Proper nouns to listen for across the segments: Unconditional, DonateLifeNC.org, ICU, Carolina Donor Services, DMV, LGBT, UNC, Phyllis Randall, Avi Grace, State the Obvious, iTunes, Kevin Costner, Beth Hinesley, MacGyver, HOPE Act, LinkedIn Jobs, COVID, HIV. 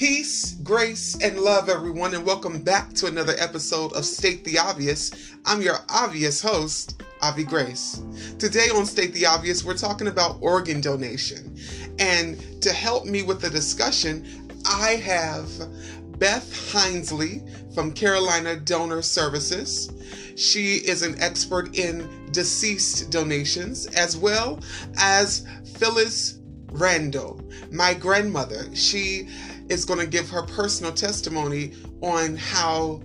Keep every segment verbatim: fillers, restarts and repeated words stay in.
Peace, grace, and love, everyone, and welcome back to another episode of State the Obvious. I'm your obvious host, Avi Grace. Today on State the Obvious, we're talking about organ donation. And to help me with the discussion, I have Beth Hinesley from Carolina Donor Services. She is an expert in deceased donations, as well as Phyllis Randall, my grandmother. She is going to give her personal testimony on how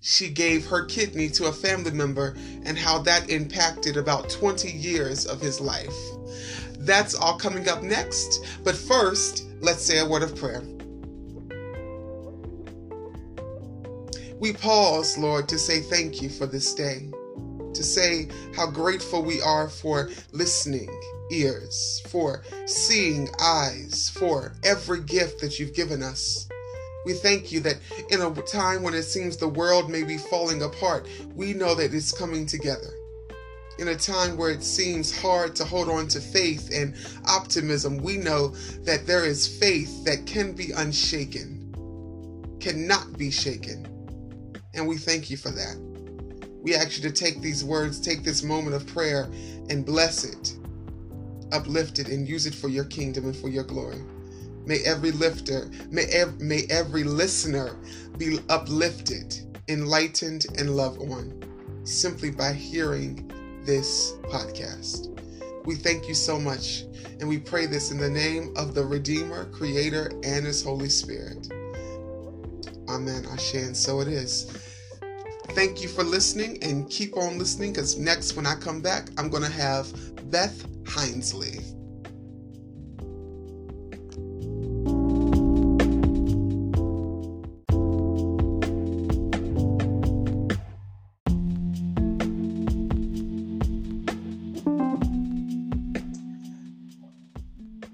she gave her kidney to a family member and how that impacted about twenty years of his life. That's all coming up next. But first, let's say a word of prayer. We pause, Lord, to say thank you for this day, to say how grateful we are for listening ears, for seeing eyes, for every gift that you've given us. We thank you that in a time when it seems the world may be falling apart, we know that it's coming together. In a time where it seems hard to hold on to faith and optimism, we know that there is faith that can be unshaken, cannot be shaken. And we thank you for that. We ask you to take these words, take this moment of prayer and bless it. Uplift it and use it for your kingdom and for your glory. May every lifter, may ev- may every listener be uplifted, enlightened, and loved on simply by hearing this podcast. We thank you so much, and we pray this in the name of the Redeemer, Creator, and His Holy Spirit. Amen, Ashe, and so it is. Thank you for listening, and keep on listening, because next when I come back, I'm going to have Beth Hinesley.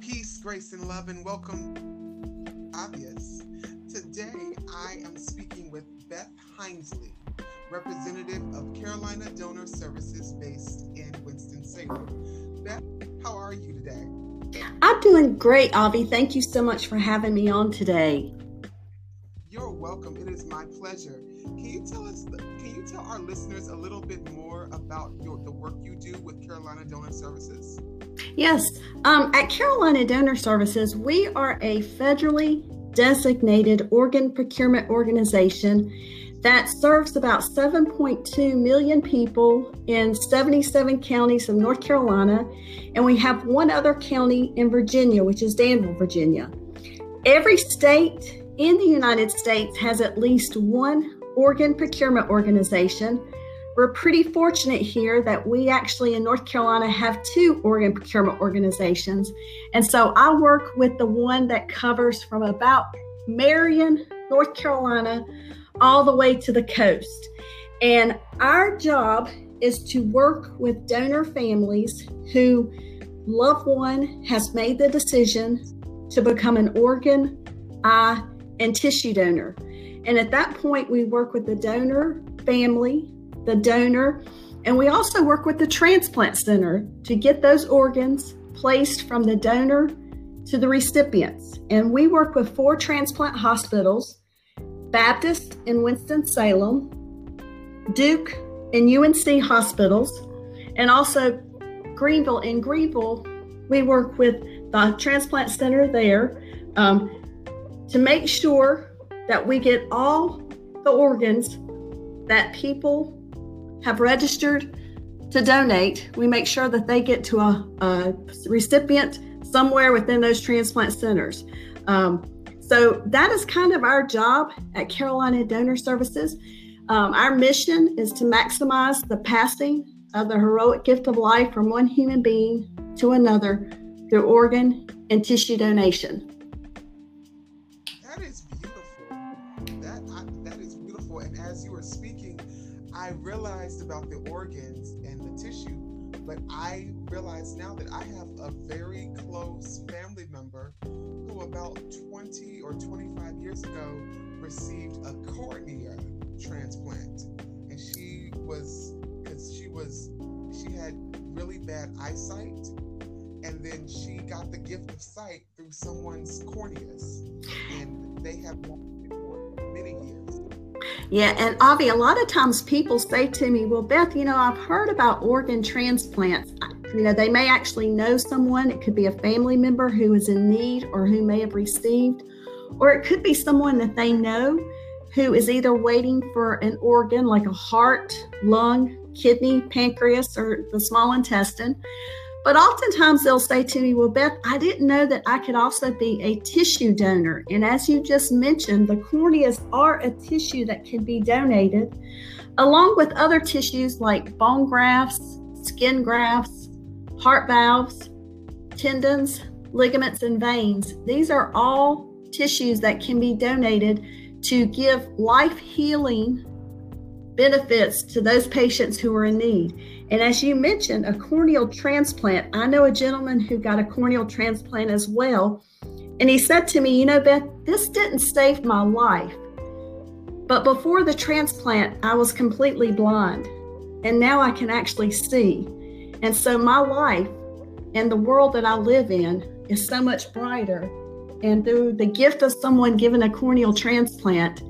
Peace, grace, and love, and welcome, Obvious. Today, I am speaking with Beth Hinesley, representative of Carolina Donor Services based in Winston-Salem. Beth, how are you today? I'm doing great, Avi. Thank you so much for having me on today. You're welcome. It is my pleasure. Can you tell us, can you tell our listeners a little bit more about your, the work you do with Carolina Donor Services? Yes. Um, at Carolina Donor Services, we are a federally designated organ procurement organization that serves about seven point two million people in seventy-seven counties of North Carolina, and we have one other county in Virginia, which is Danville, Virginia. Every state in the United States has at least one organ procurement organization. We're pretty fortunate here that we actually in North Carolina have two organ procurement organizations, and so I work with the one that covers from about Marion, North Carolina, all the way to the coast. And our job is to work with donor families who loved one has made the decision to become an organ, eye, and tissue donor. And at that point, we work with the donor family, the donor, and we also work with the transplant center to get those organs placed from the donor to the recipients. And we work with four transplant hospitals: Baptist in Winston-Salem, Duke and U N C hospitals, and also Greenville. In Greenville, we work with the transplant center there um, to make sure that we get all the organs that people have registered to donate. We make sure that they get to a, a recipient somewhere within those transplant centers. Um, So that is kind of our job at Carolina Donor Services. Um, our mission is to maximize the passing of the heroic gift of life from one human being to another through organ and tissue donation. That is beautiful. That I, that is beautiful. And as you were speaking, I realized about the organs and the tissue, but I realize now that I have a very close family member who about twenty or twenty-five years ago received a cornea transplant. And she was, because she was, she had really bad eyesight, and then she got the gift of sight through someone's corneas. And they have wanted for many years. Yeah, and Avi, a lot of times people say to me, well, Beth, you know, I've heard about organ transplants. You know, they may actually know someone. It could be a family member who is in need or who may have received, or it could be someone that they know who is either waiting for an organ like a heart, lung, kidney, pancreas, or the small intestine. But oftentimes they'll say to me, well, Beth, I didn't know that I could also be a tissue donor. And as you just mentioned, the corneas are a tissue that can be donated, along with other tissues like bone grafts, skin grafts, heart valves, tendons, ligaments, and veins. These are all tissues that can be donated to give life healing benefits to those patients who are in need. And as you mentioned, a corneal transplant, I know a gentleman who got a corneal transplant as well. And he said to me, you know, Beth, this didn't save my life, but before the transplant, I was completely blind, and now I can actually see. And so my life and the world that I live in is so much brighter. And through the gift of someone given a corneal transplant,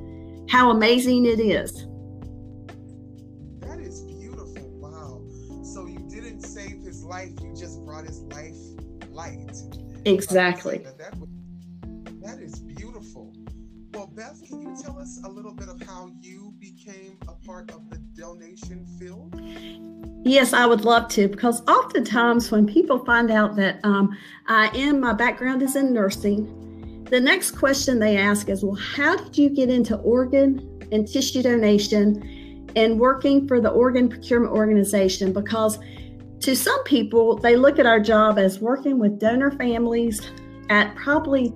how amazing it is. Life, you just brought his life light. Exactly. Uh, that, was, that is beautiful. Well, Beth, can you tell us a little bit of how you became a part of the donation field? Yes, I would love to, because oftentimes when people find out that um, I am, my background is in nursing, the next question they ask is, well, how did you get into organ and tissue donation and working for the organ procurement organization? Because to some people, they look at our job as working with donor families at probably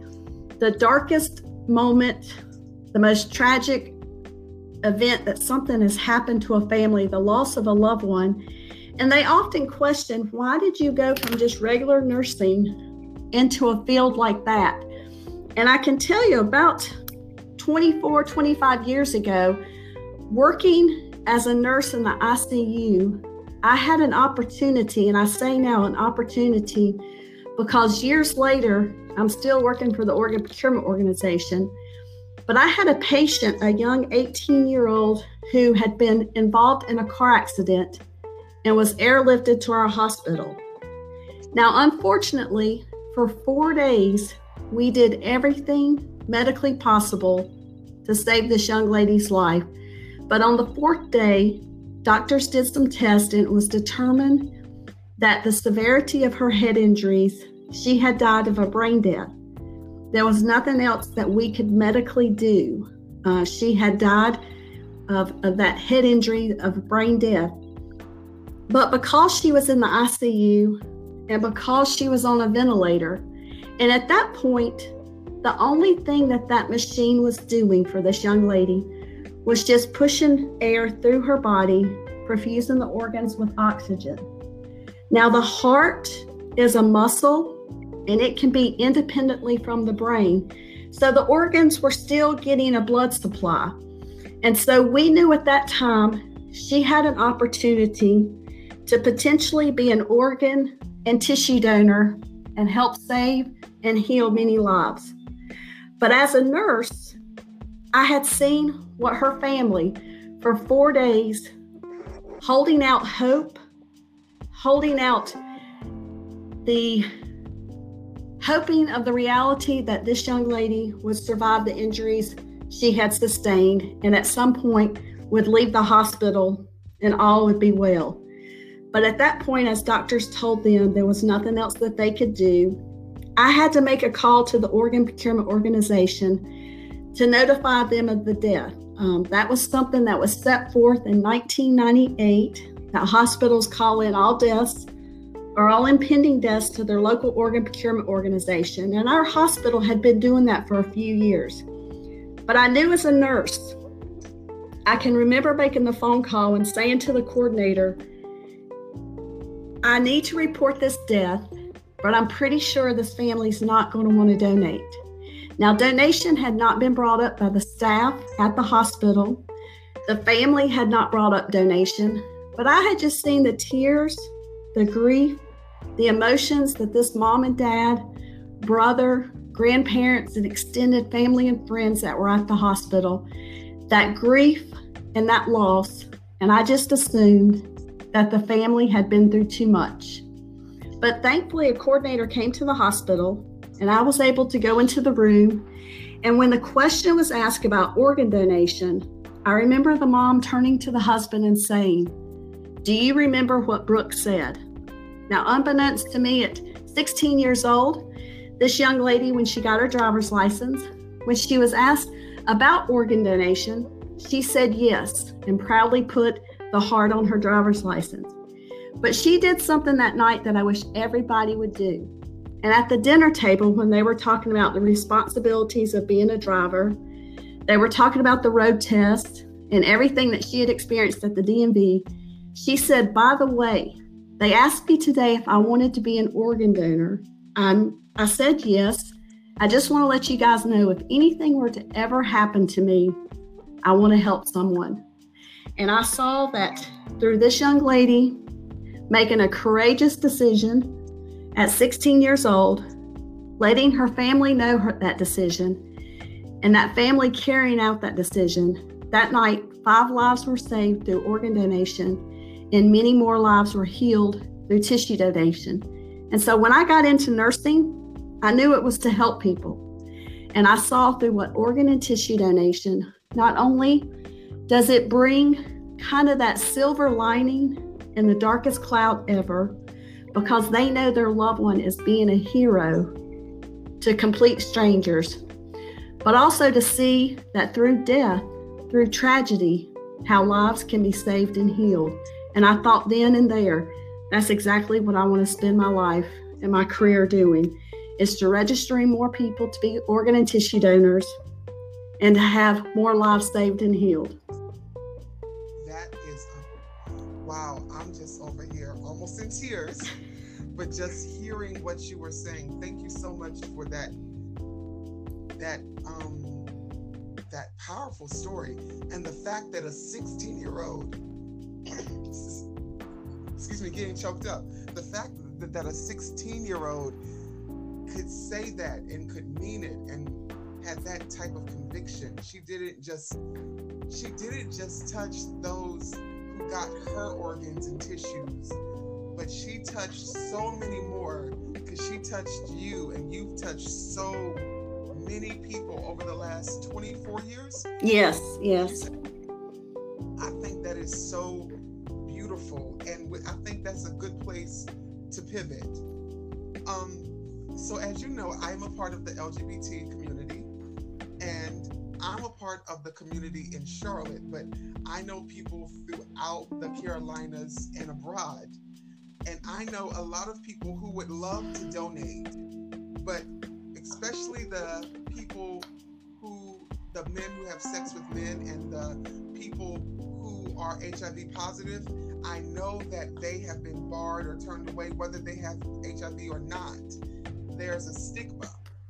the darkest moment, the most tragic event that something has happened to a family, the loss of a loved one. And they often question, why did you go from just regular nursing into a field like that? And I can tell you about twenty-four, twenty-five years ago, working as a nurse in the I C U, I had an opportunity, and I say now an opportunity, because years later, I'm still working for the organ procurement organization, but I had a patient, a young eighteen-year-old who had been involved in a car accident and was airlifted to our hospital. Now, unfortunately, for four days, we did everything medically possible to save this young lady's life, but on the fourth day, doctors did some tests, and it was determined that the severity of her head injuries, she had died of a brain death. There was nothing else that we could medically do. Uh, she had died of, of that head injury of brain death. But because she was in the I C U and because she was on a ventilator, and at that point, the only thing that that machine was doing for this young lady was just pushing air through her body, perfusing the organs with oxygen. Now, the heart is a muscle, and it can be independently from the brain. So the organs were still getting a blood supply. And so we knew at that time she had an opportunity to potentially be an organ and tissue donor and help save and heal many lives. But as a nurse, I had seen what her family for four days, holding out hope, holding out the hoping of the reality that this young lady would survive the injuries she had sustained and at some point would leave the hospital and all would be well. But at that point, as doctors told them there was nothing else that they could do, I had to make a call to the organ procurement organization to notify them of the death. Um, that was something that was set forth in nineteen ninety-eight, that hospitals call in all deaths or all impending deaths to their local organ procurement organization. And our hospital had been doing that for a few years. But I knew as a nurse, I can remember making the phone call and saying to the coordinator, I need to report this death, but I'm pretty sure this family's not going to want to donate. Now, donation had not been brought up by the staff at the hospital. The family had not brought up donation, but I had just seen the tears, the grief, the emotions that this mom and dad, brother, grandparents and extended family and friends that were at the hospital, that grief and that loss, and I just assumed that the family had been through too much. But thankfully, a coordinator came to the hospital and I was able to go into the room. And when the question was asked about organ donation, I remember the mom turning to the husband and saying, "Do you remember what Brooke said?" Now, unbeknownst to me at sixteen years old, this young lady, when she got her driver's license, when she was asked about organ donation, she said yes and proudly put the heart on her driver's license. But she did something that night that I wish everybody would do. And at the dinner table, when they were talking about the responsibilities of being a driver, they were talking about the road test and everything that she had experienced at the D M V. She said, "By the way, they asked me today if I wanted to be an organ donor. Um, I said yes. I just want to let you guys know if anything were to ever happen to me, I want to help someone." And I saw that through this young lady making a courageous decision at sixteen years old, letting her family know her, that decision, and that family carrying out that decision. That night, five lives were saved through organ donation, and many more lives were healed through tissue donation. And so when I got into nursing, I knew it was to help people. And I saw through what organ and tissue donation, not only does it bring kind of that silver lining in the darkest cloud ever, because they know their loved one is being a hero to complete strangers, but also to see that through death, through tragedy, how lives can be saved and healed. And I thought then and there, that's exactly what I want to spend my life and my career doing, is to registering more people to be organ and tissue donors and to have more lives saved and healed. That is, wow, I'm just over here almost in tears, but just hearing what you were saying. Thank you so much for that, that, um, that powerful story. And the fact that a sixteen-year-old, excuse me, getting choked up, the fact that, that a sixteen-year-old could say that and could mean it and had that type of conviction. She didn't just, she didn't just touch those who got her organs and tissues, but she touched so many more, because she touched you and you've touched so many people over the last twenty-four years. Yes, yes. I think that is so beautiful, and I think that's a good place to pivot. Um, so as you know, I'm a part of the L G B T community, and I'm a part of the community in Charlotte, but I know people throughout the Carolinas and abroad. And I know a lot of people who would love to donate, but especially the people who, the men who have sex with men and the people who are H I V positive, I know that they have been barred or turned away, whether they have H I V or not. There's a stigma,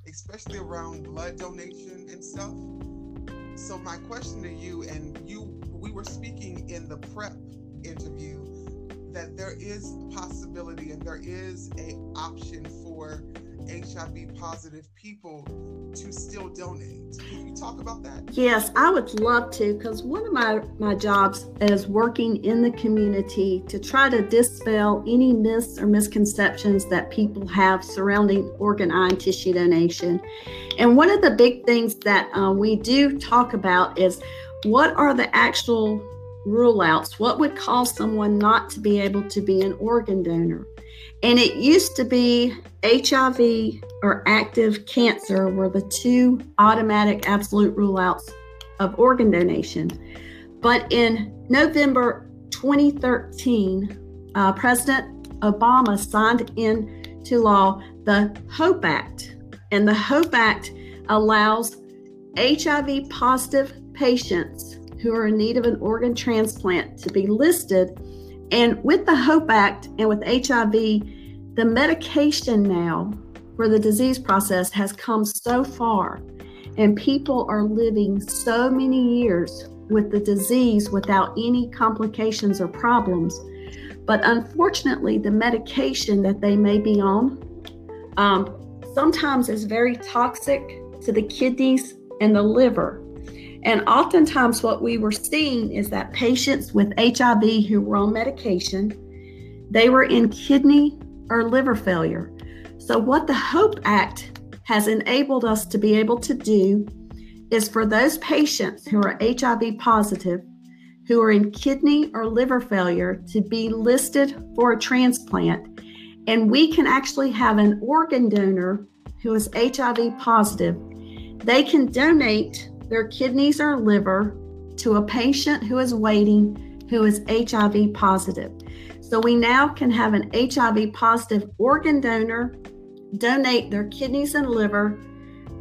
especially around blood donation and stuff. So my question to you, and you, we were speaking in the prep interview, that there is a possibility and there is an option for H I V positive people to still donate. Can you talk about that? Yes, I would love to, because one of my, my jobs is working in the community to try to dispel any myths or misconceptions that people have surrounding organ, eye, and tissue donation. And one of the big things that uh, we do talk about is, what are the actual rule outs? What would cause someone not to be able to be an organ donor? And it used to be H I V or active cancer were the two automatic absolute rule outs of organ donation. But in November twenty thirteen, uh, President Obama signed into law the HOPE Act. And the HOPE Act allows H I V positive patients who are in need of an organ transplant to be listed. And with the HOPE Act and with H I V, the medication now for the disease process has come so far, and people are living so many years with the disease without any complications or problems. But unfortunately, the medication that they may be on, um, sometimes is very toxic to the kidneys and the liver. And oftentimes what we were seeing is that patients with H I V who were on medication, they were in kidney or liver failure. So what the HOPE Act has enabled us to be able to do is for those patients who are H I V positive, who are in kidney or liver failure, to be listed for a transplant. And we can actually have an organ donor who is H I V positive. They can donate their kidneys or liver to a patient who is waiting, who is H I V positive. So we now can have an H I V positive organ donor donate their kidneys and liver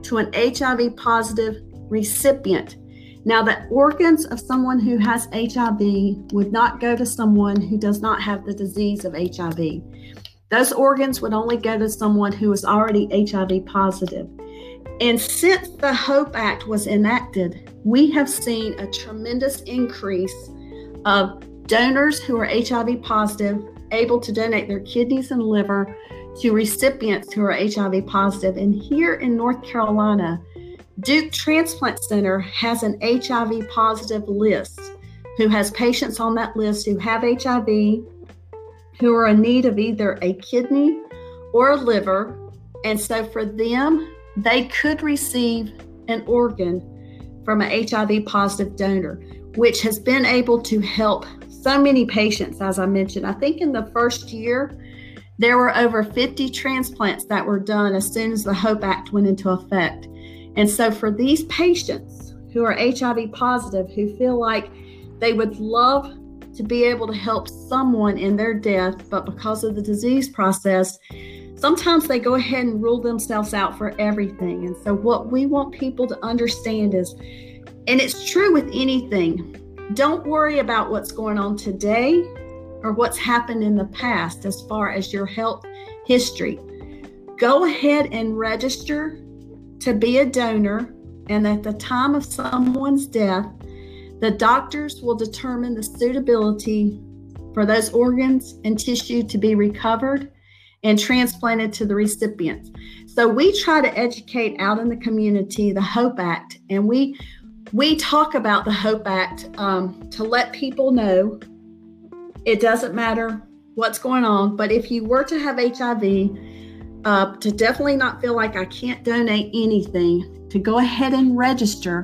to an H I V positive recipient. Now, the organs of someone who has H I V would not go to someone who does not have the disease of H I V. Those organs would only go to someone who is already H I V positive. And since the HOPE Act was enacted, we have seen a tremendous increase of donors who are H I V positive able to donate their kidneys and liver to recipients who are H I V positive. And here in North Carolina, Duke Transplant Center has an H I V positive list who has patients on that list who have H I V, who are in need of either a kidney or a liver. And so for them, they could receive an organ from an H I V positive donor, which has been able to help so many patients, as I mentioned. I think in the first year, there were over fifty transplants that were done as soon as the HOPE Act went into effect. And so for these patients who are H I V positive, who feel like they would love to be able to help someone in their death, but because of the disease process, sometimes they go ahead and rule themselves out for everything. And so what we want people to understand is, and it's true with anything, don't worry about what's going on today or what's happened in the past as far as your health history. Go ahead and register to be a donor, and at the time of someone's death, the doctors will determine the suitability for those organs and tissue to be recovered and transplanted to the recipients. So we try to educate out in the community the HOPE Act, and we we talk about the HOPE Act um, to let people know it doesn't matter what's going on, but if you were to have H I V, Uh, to definitely not feel like I can't donate anything, to go ahead and register,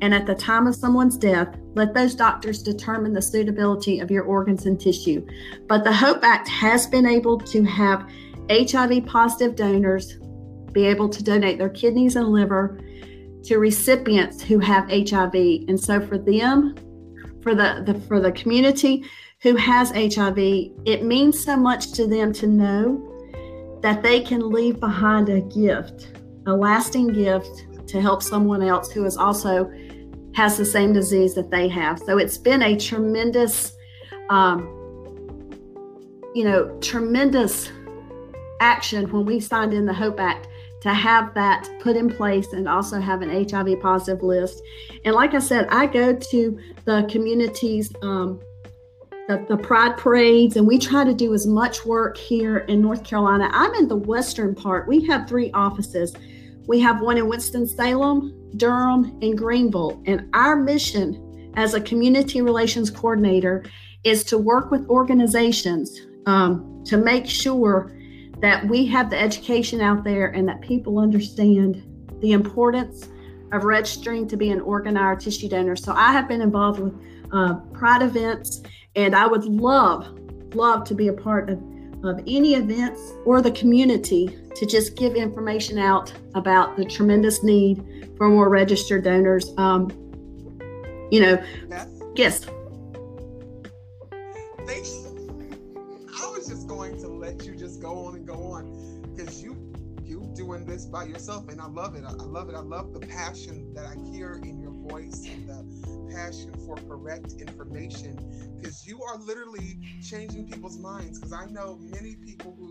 and at the time of someone's death, let those doctors determine the suitability of your organs and tissue. But the HOPE Act has been able to have H I V positive donors be able to donate their kidneys and liver to recipients who have H I V. And so for them, for the, the for the community who has H I V, it means so much to them to know that they can leave behind a gift, a lasting gift to help someone else who is also has the same disease that they have. So it's been a tremendous, um, you know, tremendous action when we signed in the HOPE Act to have that put in place and also have an H I V positive list. And like I said, I go to the communities, um, The, the pride parades, and we try to do as much work here in North Carolina. I'm in the western part. We have three offices. We have one in Winston-Salem, Durham, and Greenville. And our mission as a community relations coordinator is to work with organizations um, to make sure that we have the education out there and that people understand the importance of registering to be an organ or tissue donor. So I have been involved with uh, pride events, and I would love, love to be a part of, of any events or the community to just give information out about the tremendous need for more registered donors. Um, you know, Beth? Yes. Thank you. I was just going to let you just go on and go on, because you you doing this by yourself, and I love it. I love it. I love the passion that I hear in your voice and the passion for correct information, because you are literally changing people's minds. Because I know many people who,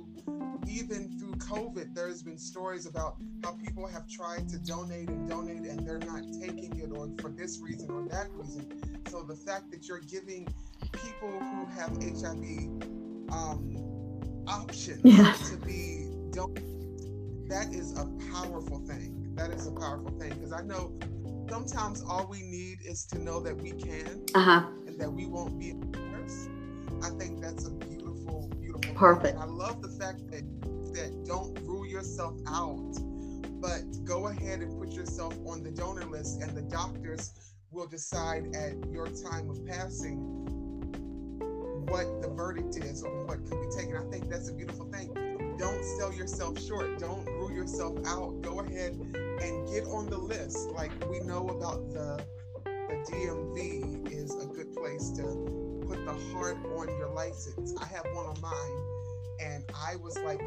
even through COVID, there's been stories about how people have tried to donate and donate and they're not taking it on for this reason or that reason. So the fact that you're giving people who have H I V um, options yeah. to be donated, that is a powerful thing. That is a powerful thing, because I know sometimes all we need is to know that we can, uh-huh. and that we won't be embarrassed. I think that's a beautiful, beautiful Perfect. Thing. I love the fact that that don't rule yourself out, but go ahead and put yourself on the donor list, and the doctors will decide at your time of passing what the verdict is or what could be taken. I think that's a beautiful thing. Don't sell yourself short. Don't rule yourself out. Go ahead and get on the list. Like, we know about the, the D M V is a good place to put the heart on your license. I have one on mine, and I was like,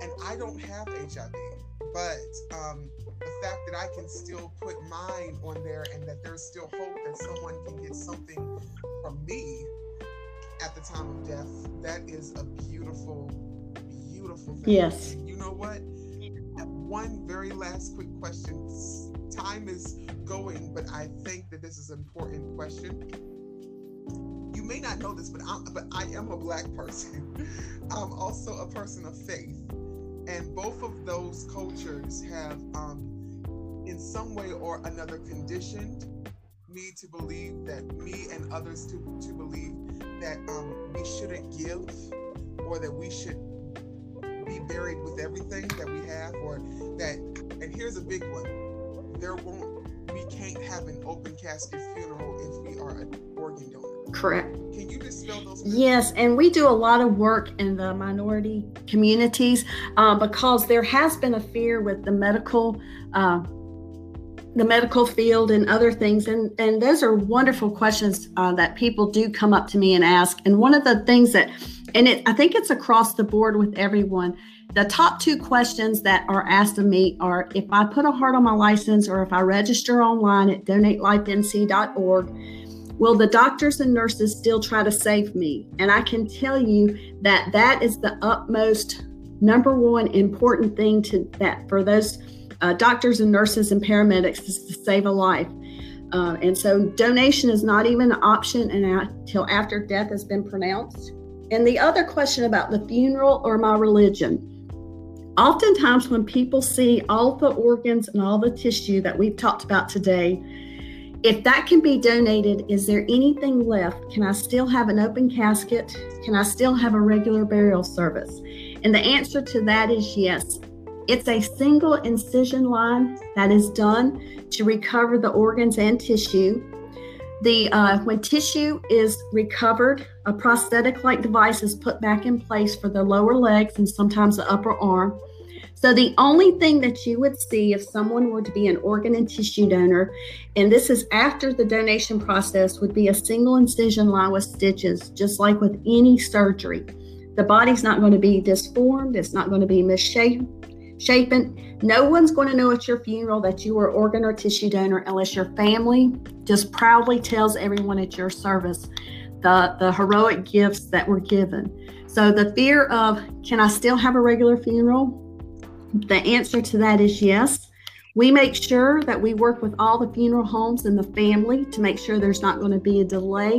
and I don't have H I V, but um, the fact that I can still put mine on there and that there's still hope that someone can get something from me at the time of death, that is a beautiful Beautiful thing. Yes. You know what? One very last quick question. Time is going, but I think that this is an important question. You may not know this, but I'm, but I am a Black person. I'm also a person of faith, and both of those cultures have, um, in some way or another, conditioned me to believe that me and others to to believe that um, we shouldn't give, or that we should be buried with everything that we have, or that, and here's a big one, there won't, we can't have an open casket funeral if we are an organ donor. Correct. Can you dispel those myths? Yes, and we do a lot of work in the minority communities um, because there has been a fear with the medical uh, the medical field and other things. And, and those are wonderful questions uh, that people do come up to me and ask. And one of the things that, and it, I think it's across the board with everyone, the top two questions that are asked of me are, if I put a heart on my license or if I register online at donate life N C dot org, will the doctors and nurses still try to save me? And I can tell you that that is the utmost number one important thing to that for those Uh, doctors and nurses and paramedics to, to save a life. Uh, and so donation is not even an option until after death has been pronounced. And the other question about the funeral or my religion. Oftentimes when people see all the organs and all the tissue that we've talked about today, if that can be donated, is there anything left? Can I still have an open casket? Can I still have a regular burial service? And the answer to that is yes. It's a single incision line that is done to recover the organs and tissue. The uh, when tissue is recovered, a prosthetic-like device is put back in place for the lower legs and sometimes the upper arm. So the only thing that you would see if someone were to be an organ and tissue donor, and this is after the donation process, would be a single incision line with stitches, just like with any surgery. The body's not going to be disformed, it's not going to be misshapen. Shapen. No one's going to know at your funeral that you were organ or tissue donor unless your family just proudly tells everyone at your service the, the heroic gifts that were given. So the fear of, can I still have a regular funeral? The answer to that is yes. We make sure that we work with all the funeral homes and the family to make sure there's not going to be a delay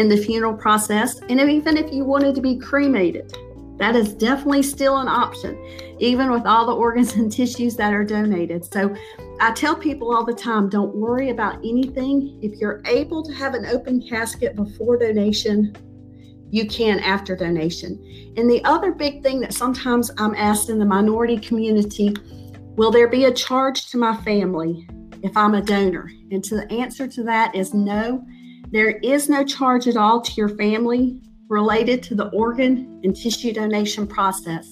in the funeral process. And even if you wanted to be cremated, that is definitely still an option, even with all the organs and tissues that are donated. So I tell people all the time, don't worry about anything. If you're able to have an open casket before donation, you can after donation. And the other big thing that sometimes I'm asked in the minority community, will there be a charge to my family if I'm a donor? And to the answer to that is no, there is no charge at all to your family related to the organ and tissue donation process.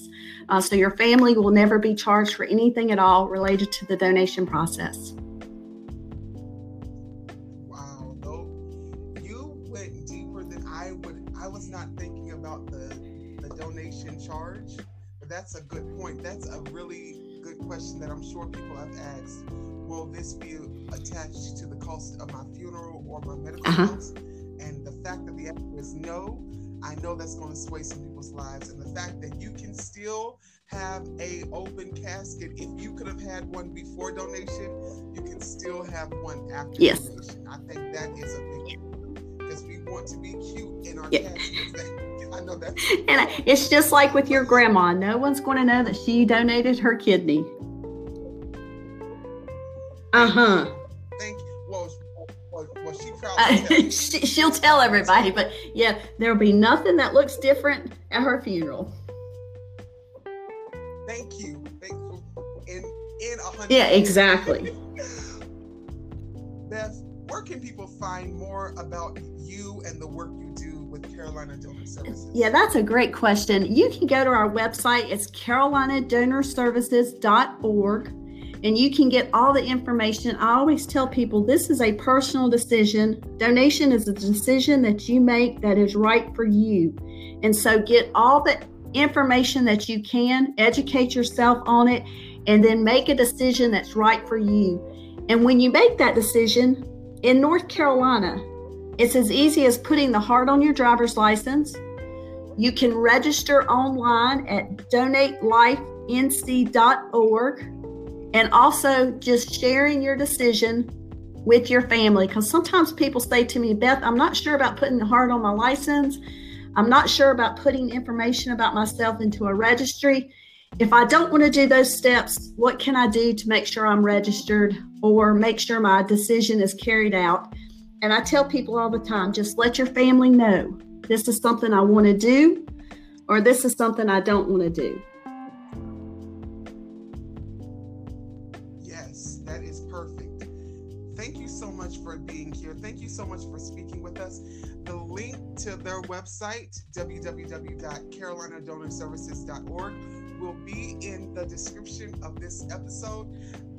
Uh, so your family will never be charged for anything at all related to the donation process. Wow, though, you went deeper than I would. I was not thinking about the, the donation charge, but that's a good point. That's a really good question that I'm sure people have asked. Will this be attached to the cost of my funeral or my medical uh-huh. bills? And the fact that the answer is no, I know that's going to sway some people's lives. And the fact that you can still have a open casket, if you could have had one before donation, you can still have one after yes. donation. I think that is a big deal, because we want to be cute in our yeah. I know that. And I, it's just like with your grandma. No one's going to know that she donated her kidney. Uh huh. Thank you. Well, well, well she probably. Uh, she, she'll tell everybody, but yeah, there'll be nothing that looks different at her funeral. Thank you. Thank you. In in a hundred. Yeah, exactly. Beth, where can people find more about you and the work you do with Carolina Donor Services? Yeah, that's a great question. You can go to our website. It's carolina donor services dot org. And you can get all the information. I always tell people this is a personal decision. Donation is a decision that you make that is right for you. And so get all the information that you can, educate yourself on it, and then make a decision that's right for you. And when you make that decision, in North Carolina, it's as easy as putting the heart on your driver's license. You can register online at donate life N C dot org. And also just sharing your decision with your family. Because sometimes people say to me, Beth, I'm not sure about putting the heart on my license. I'm not sure about putting information about myself into a registry. If I don't want to do those steps, what can I do to make sure I'm registered or make sure my decision is carried out? And I tell people all the time, just let your family know this is something I want to do or this is something I don't want to do. For being here. Thank you so much for speaking with us. The link to their website, w w w dot carolina donor services dot org, will be in the description of this episode.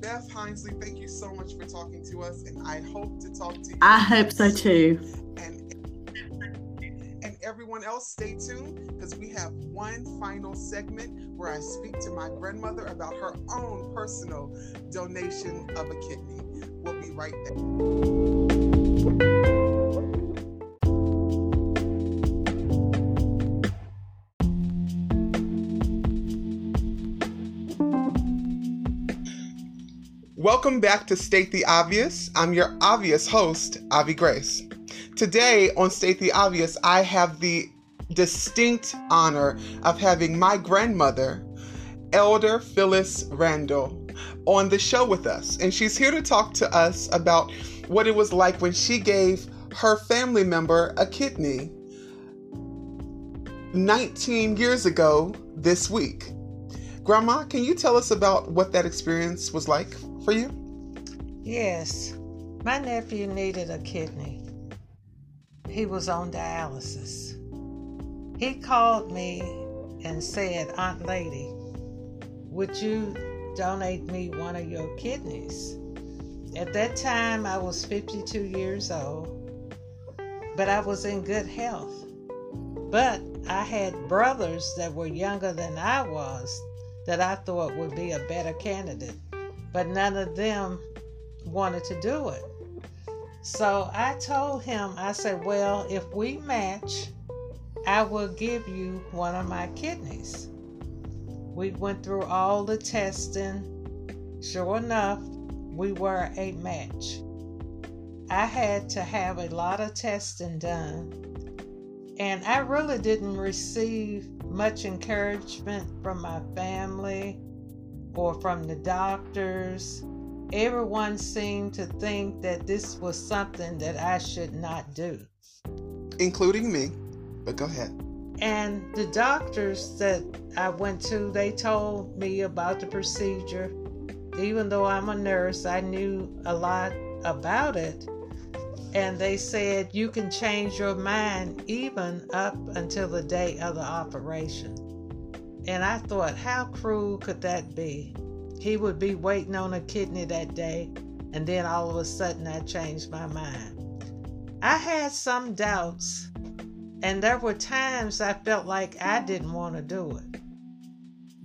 Beth Hinesley, thank you so much for talking to us, and I hope to talk to you. I hope so too. And, and everyone else, stay tuned, because we have one final segment where I speak to my grandmother about her own personal donation of a kidney. We'll be right back. Welcome back to State the Obvious. I'm your obvious host, Avi Grace. Today on State the Obvious, I have the distinct honor of having my grandmother, Elder Phyllis Randall, on the show with us, and she's here to talk to us about what it was like when she gave her family member a kidney nineteen years ago this week. Grandma, can you tell us about what that experience was like for you? Yes. My nephew needed a kidney. He was on dialysis. He called me and said, Aunt Lady, would you donate me one of your kidneys? At that time, I was fifty-two years old, but I was in good health. But I had brothers that were younger than I was that I thought would be a better candidate, but none of them wanted to do it. So I told him, I said, well, if we match, I will give you one of my kidneys. We went through all the testing. Sure enough, we were a match. I had to have a lot of testing done, and I really didn't receive much encouragement from my family or from the doctors. Everyone seemed to think that this was something that I should not do. Including me, but go ahead. And the doctors that I went to, they told me about the procedure. Even though I'm a nurse, I knew a lot about it. And they said, you can change your mind even up until the day of the operation. And I thought, how cruel could that be? He would be waiting on a kidney that day, and then all of a sudden I changed my mind. I had some doubts. And there were times I felt like I didn't want to do it.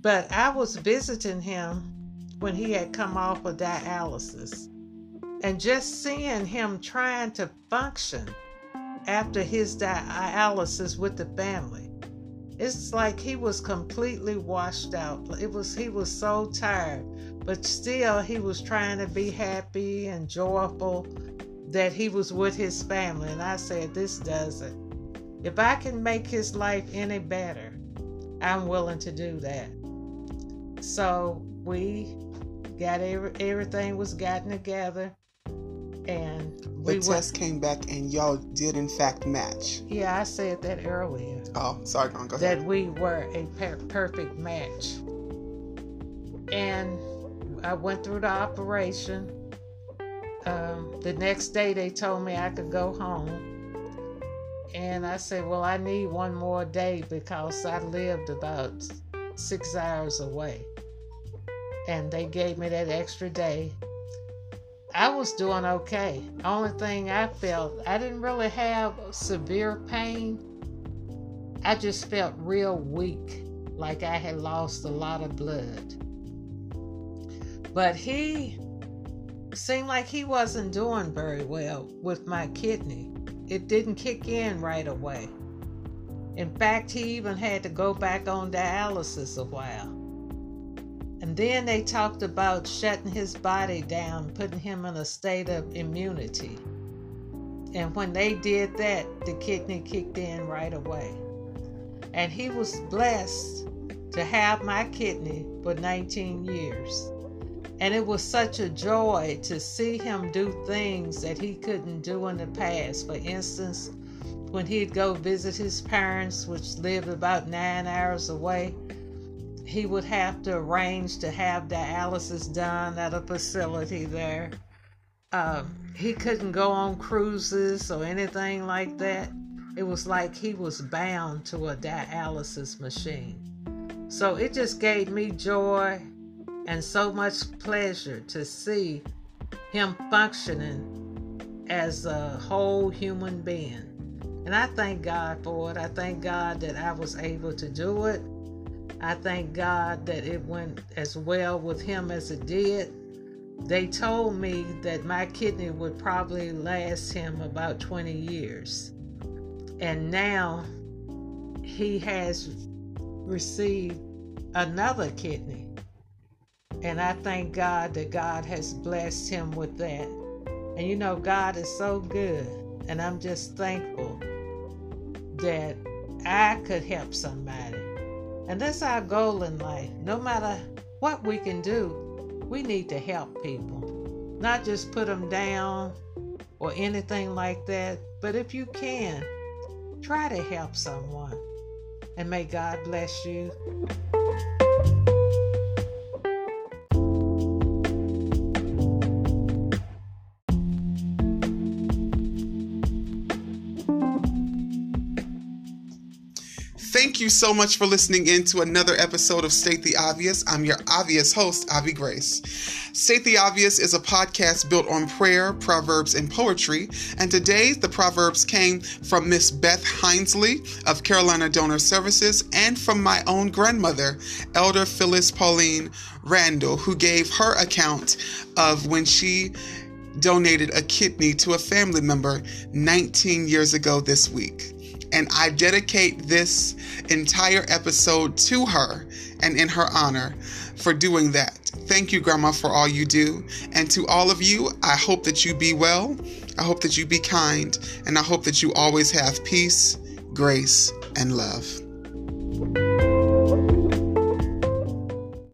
But I was visiting him when he had come off of dialysis. And just seeing him trying to function after his dialysis with the family, it's like he was completely washed out. It was he was so tired, but still he was trying to be happy and joyful. that he was with his family. And I said, this doesn't. If I can make his life any better, I'm willing to do that. So we got every, everything was gotten together. And we the test went, came back and y'all did in fact match. Yeah, I said that earlier. Oh, sorry, go ahead. That we were a per- perfect match. And I went through the operation. Um, the next day they told me I could go home. And I said, well, I need one more day because I lived about six hours away. And they gave me that extra day. I was doing okay. Only thing I felt, I didn't really have severe pain. I just felt real weak, like I had lost a lot of blood. But he seemed like he wasn't doing very well with my kidney. It didn't kick in right away. In fact, he even had to go back on dialysis a while. And then they talked about shutting his body down, putting him in a state of immunity. And when they did that, the kidney kicked in right away. And he was blessed to have my kidney for nineteen years. And it was such a joy to see him do things that he couldn't do in the past. For instance, when he'd go visit his parents, which lived about nine hours away, he would have to arrange to have dialysis done at a facility there. Um, he couldn't go on cruises or anything like that. It was like he was bound to a dialysis machine. So it just gave me joy and so much pleasure to see him functioning as a whole human being. And I thank God for it. I thank God that I was able to do it. I thank God that it went as well with him as it did. They told me that my kidney would probably last him about twenty years. And now he has received another kidney. And I thank God that God has blessed him with that. And you know, God is so good. And I'm just thankful that I could help somebody. And that's our goal in life. No matter what we can do, we need to help people. Not just put them down or anything like that. But if you can, try to help someone. And may God bless you. Thank you so much for listening in to another episode of State the Obvious. I'm your obvious host, Avi Grace. State the Obvious is a podcast built on prayer, proverbs, and poetry. And today, the proverbs came from Miss Beth Hinesley of Carolina Donor Services and from my own grandmother, Elder Phyllis Pauline Randall, who gave her account of when she donated a kidney to a family member nineteen years ago this week. And I dedicate this entire episode to her and in her honor for doing that. Thank you, Grandma, for all you do. And to all of you, I hope that you be well. I hope that you be kind. And I hope that you always have peace, grace, and love.